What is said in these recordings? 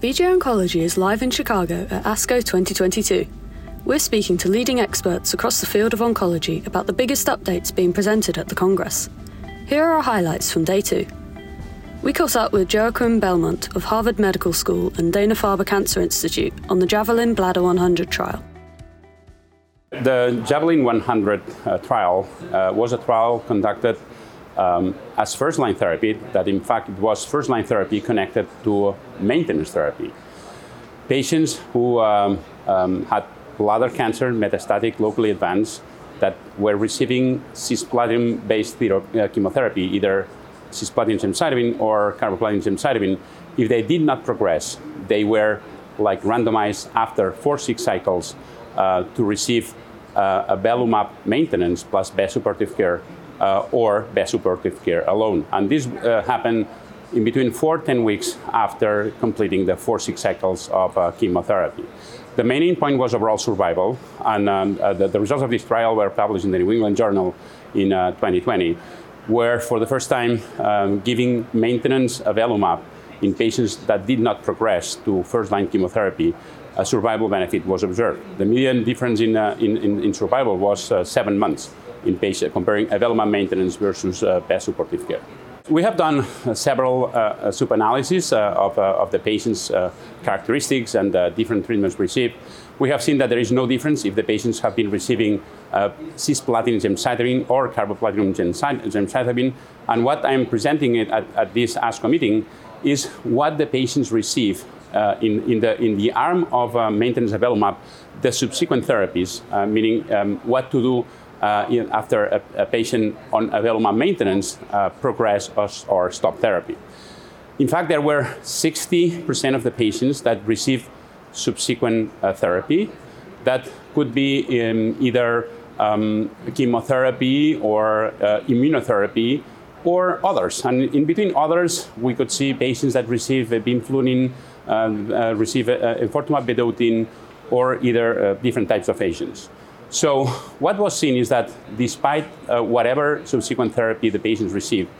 VG Oncology is live in Chicago at ASCO 2022. We're speaking to leading experts across the field of oncology about the biggest updates being presented at the Congress. Here are our highlights from day two. We caught up with Joachim Belmont of Harvard Medical School and Dana-Farber Cancer Institute on the Javelin Bladder 100 trial. The Javelin 100 trial was a trial conducted as first-line therapy, that in fact it was first-line therapy connected to maintenance therapy. Patients who had bladder cancer, metastatic, locally advanced, that were receiving cisplatin-based chemotherapy, either cisplatin gemcitabine or carboplatin gemcitabine. If they did not progress, they were like randomized after 4-6 cycles to receive avelumab maintenance plus best supportive care or best supportive care alone. And this happened in between 4-10 weeks after completing the 4-6 cycles of chemotherapy. The main endpoint was overall survival, and the results of this trial were published in the New England Journal in 2020, where for the first time giving maintenance avelumab in patients that did not progress to first-line chemotherapy, a survival benefit was observed. The median difference in survival was 7 months. In patient, comparing avelumab maintenance versus best supportive care. We have done several sub-analyses of the patient's characteristics and different treatments received. We have seen that there is no difference if the patients have been receiving cisplatin gemcitabine or carboplatin gemcitabine. And what I'm presenting at this ASCO meeting is what the patients receive in the arm of maintenance avelumab, the subsequent therapies, meaning what to do after a patient on avelumab maintenance progress or stop therapy. In fact, there were 60% of the patients that received subsequent therapy that could be in either chemotherapy or immunotherapy or others. And in between others, we could see patients that receive vinflunine, receive enfortumab vedotin, or either different types of agents. So what was seen is that despite whatever subsequent therapy the patients received,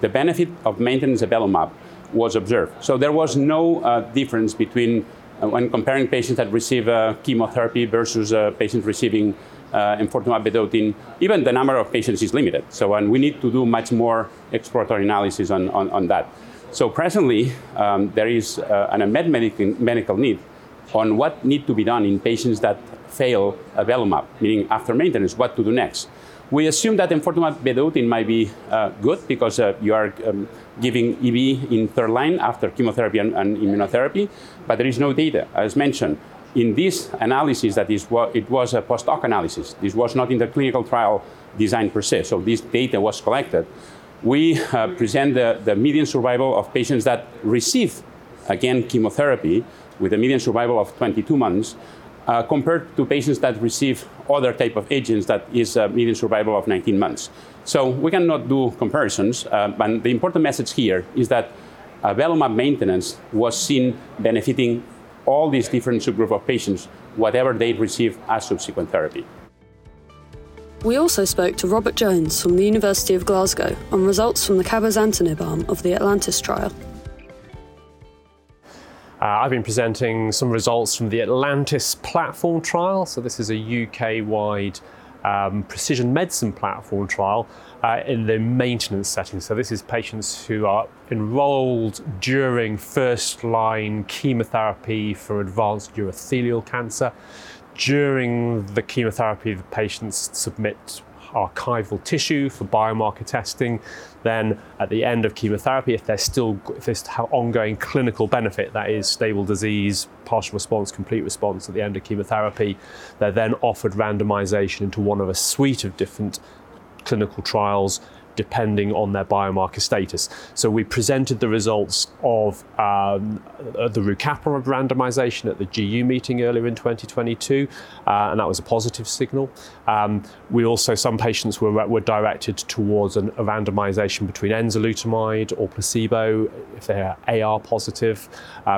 the benefit of maintenance avelumab was observed. So there was no difference between when comparing patients that receive chemotherapy versus patients receiving enfortumab vedotin. Even the number of patients is limited. So and we need to do much more exploratory analysis on that. So presently, there is an unmet medical need on what need to be done in patients that fail avelumab, meaning after maintenance, what to do next. We assume that enfortumab vedotin might be good because you are giving EV in third line after chemotherapy and immunotherapy, but there is no data. As mentioned, in this analysis, that is what it was a post-hoc analysis. This was not in the clinical trial design per se, so this data was collected. We present the median survival of patients that receive, again, chemotherapy with a median survival of 22 months, compared to patients that receive other type of agents that is a median survival of 19 months. So we cannot do comparisons, but the important message here is that avelumab maintenance was seen benefiting all these different subgroup of patients, whatever they receive as subsequent therapy. We also spoke to Robert Jones from the University of Glasgow on results from the Cabozantinib arm of the Atlantis trial. I've been presenting some results from the Atlantis platform trial. So this is a UK-wide precision medicine platform trial in the maintenance setting. So this is patients who are enrolled during first-line chemotherapy for advanced urothelial cancer. During the chemotherapy, the patients submit archival tissue for biomarker testing. Then at the end of chemotherapy, if they have ongoing clinical benefit, that is stable disease, partial response, complete response at the end of chemotherapy, they're then offered randomization into one of a suite of different clinical trials depending on their biomarker status. So we presented the results of the Rucaparib randomization at the GU meeting earlier in 2022, and that was a positive signal. Some patients were directed towards a randomization between enzalutamide or placebo if they are AR positive.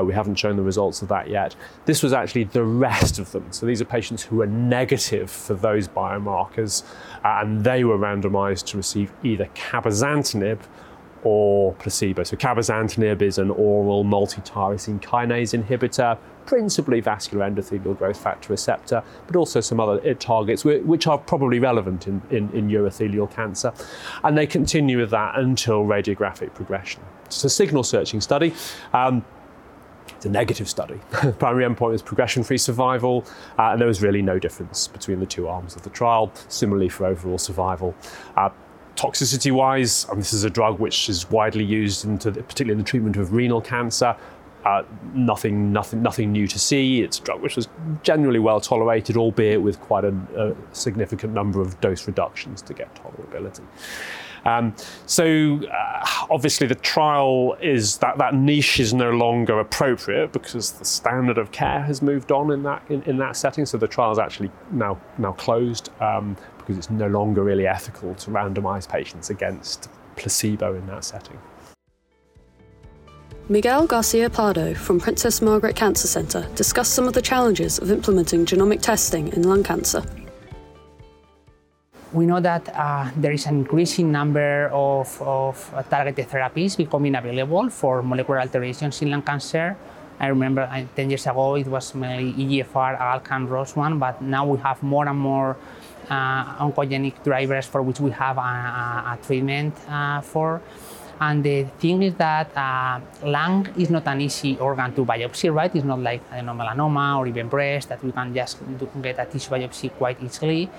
We haven't shown the results of that yet. This was actually the rest of them. So these are patients who are negative for those biomarkers, and they were randomized to receive either cabozantinib or placebo. So cabozantinib is an oral multi-tyrosine kinase inhibitor, principally vascular endothelial growth factor receptor, but also some other targets which are probably relevant in urothelial cancer. And they continue with that until radiographic progression. It's a signal searching study. It's a negative study. Primary endpoint is progression-free survival, and there was really no difference between the two arms of the trial. Similarly for overall survival. Toxicity-wise, and this is a drug which is widely used, particularly in the treatment of renal cancer. Nothing new to see. It's a drug which was generally well tolerated, albeit with quite a significant number of dose reductions to get tolerability. Obviously the trial is that niche is no longer appropriate because the standard of care has moved on in that setting. So the trial is actually now closed because it's no longer really ethical to randomize patients against placebo in that setting. Miguel Garcia-Pardo from Princess Margaret Cancer Centre discussed some of the challenges of implementing genomic testing in lung cancer. We know that there is an increasing number of targeted therapies becoming available for molecular alterations in lung cancer. I remember 10 years ago it was mainly EGFR, ALK and ROS1, but now we have more and more oncogenic drivers for which we have a treatment for. And the thing is that lung is not an easy organ to biopsy, right? It's not like, melanoma or even breast that we can just get a tissue biopsy quite easily.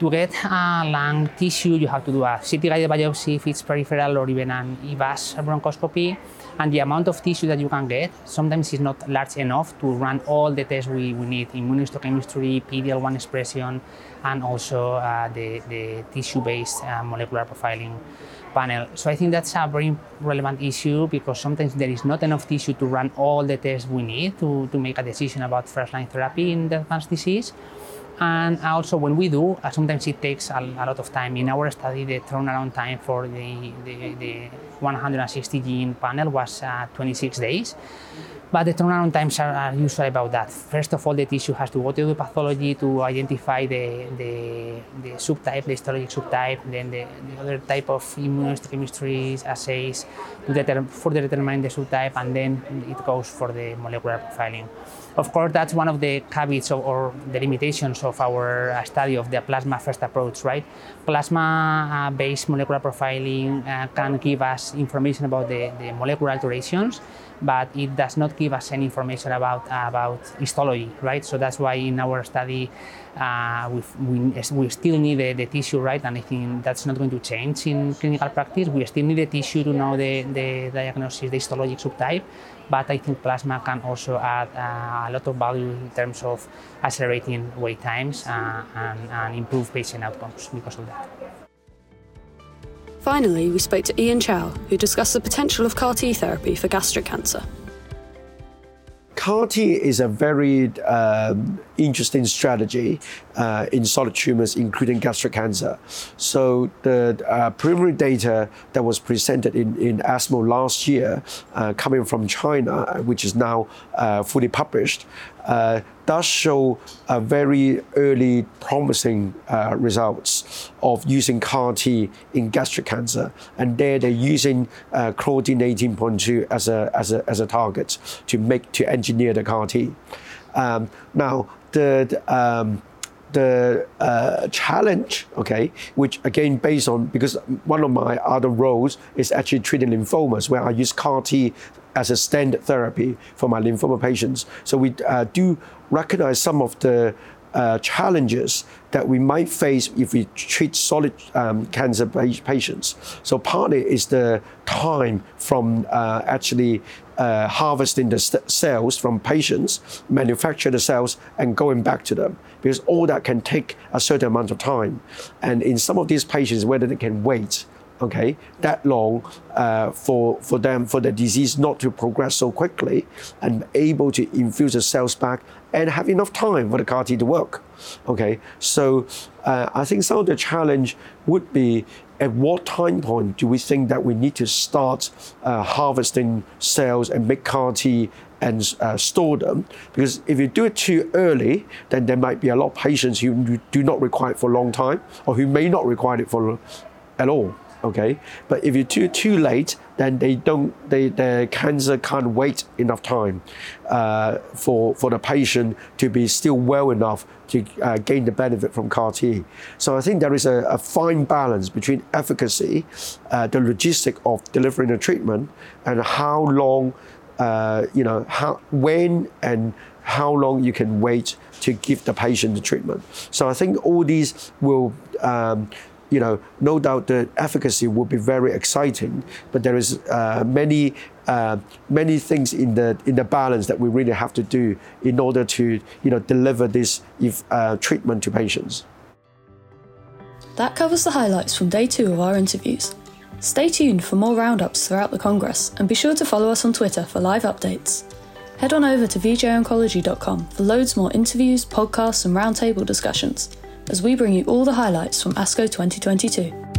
To get lung tissue, you have to do a CT-guided biopsy if it's peripheral or even an EVAS bronchoscopy. And the amount of tissue that you can get sometimes is not large enough to run all the tests we need, immunohistochemistry, PD-L1 expression, and also the tissue-based molecular profiling panel. So I think that's a very relevant issue because sometimes there is not enough tissue to run all the tests we need to make a decision about first-line therapy in the advanced disease. And also when we do, sometimes it takes a lot of time. In our study, the turnaround time for the 160 gene panel was 26 days. But the turnaround times are usually about that. First of all, the tissue has to go to the pathology to identify the subtype, the histologic subtype, then the other type of immunohistochemistry assays to further determine the subtype, and then it goes for the molecular profiling. Of course, that's one of the caveats or the limitations of our study of the plasma-first approach, right? Plasma-based molecular profiling can give us information about the molecular alterations, but it does not give us any information about histology, right? So that's why in our study we still need the tissue, right? And I think that's not going to change in clinical practice. We still need the tissue to know the diagnosis, the histologic subtype, but I think plasma can also add a lot of value in terms of accelerating wait times and improve patient outcomes because of that. Finally, we spoke to Ian Chow, who discussed the potential of CAR-T therapy for gastric cancer. CAR-T is a very interesting strategy in solid tumours, including gastric cancer. So the preliminary data that was presented in ESMO last year, coming from China, which is now fully published, does show a very early promising results of using CAR-T in gastric cancer. And there they're using Claudin 18.2 as a target to engineer the CAR-T. The challenge, which again based on, because one of my other roles is actually treating lymphomas, where I use CAR-T as a standard therapy for my lymphoma patients. So we do recognize some of the challenges that we might face if we treat solid cancer patients. So partly is the time from harvesting the cells from patients, manufacture the cells and going back to them, because all that can take a certain amount of time. And in some of these patients, whether they can wait that long for them, for the disease not to progress so quickly, and able to infuse the cells back and have enough time for the CAR-T to work. So I think some of the challenge would be, at what time point do we think that we need to start harvesting cells and make CAR-T and store them? Because if you do it too early, then there might be a lot of patients who do not require it for a long time, or who may not require it for at all. okay? But if you do too late, then the cancer can't wait enough time for the patient to be still well enough to gain the benefit from CAR-T. So I think there is a fine balance between efficacy, the logistic of delivering the treatment, and how long, when and how long you can wait to give the patient the treatment. So I think all these will, no doubt the efficacy will be very exciting, but there is many things in the balance that we really have to do in order to, deliver this treatment to patients. That covers the highlights from day 2 of our interviews. Stay tuned for more roundups throughout the Congress, and be sure to follow us on Twitter for live updates. Head on over to vjoncology.com for loads more interviews, podcasts and roundtable discussions, as we bring you all the highlights from ASCO 2022.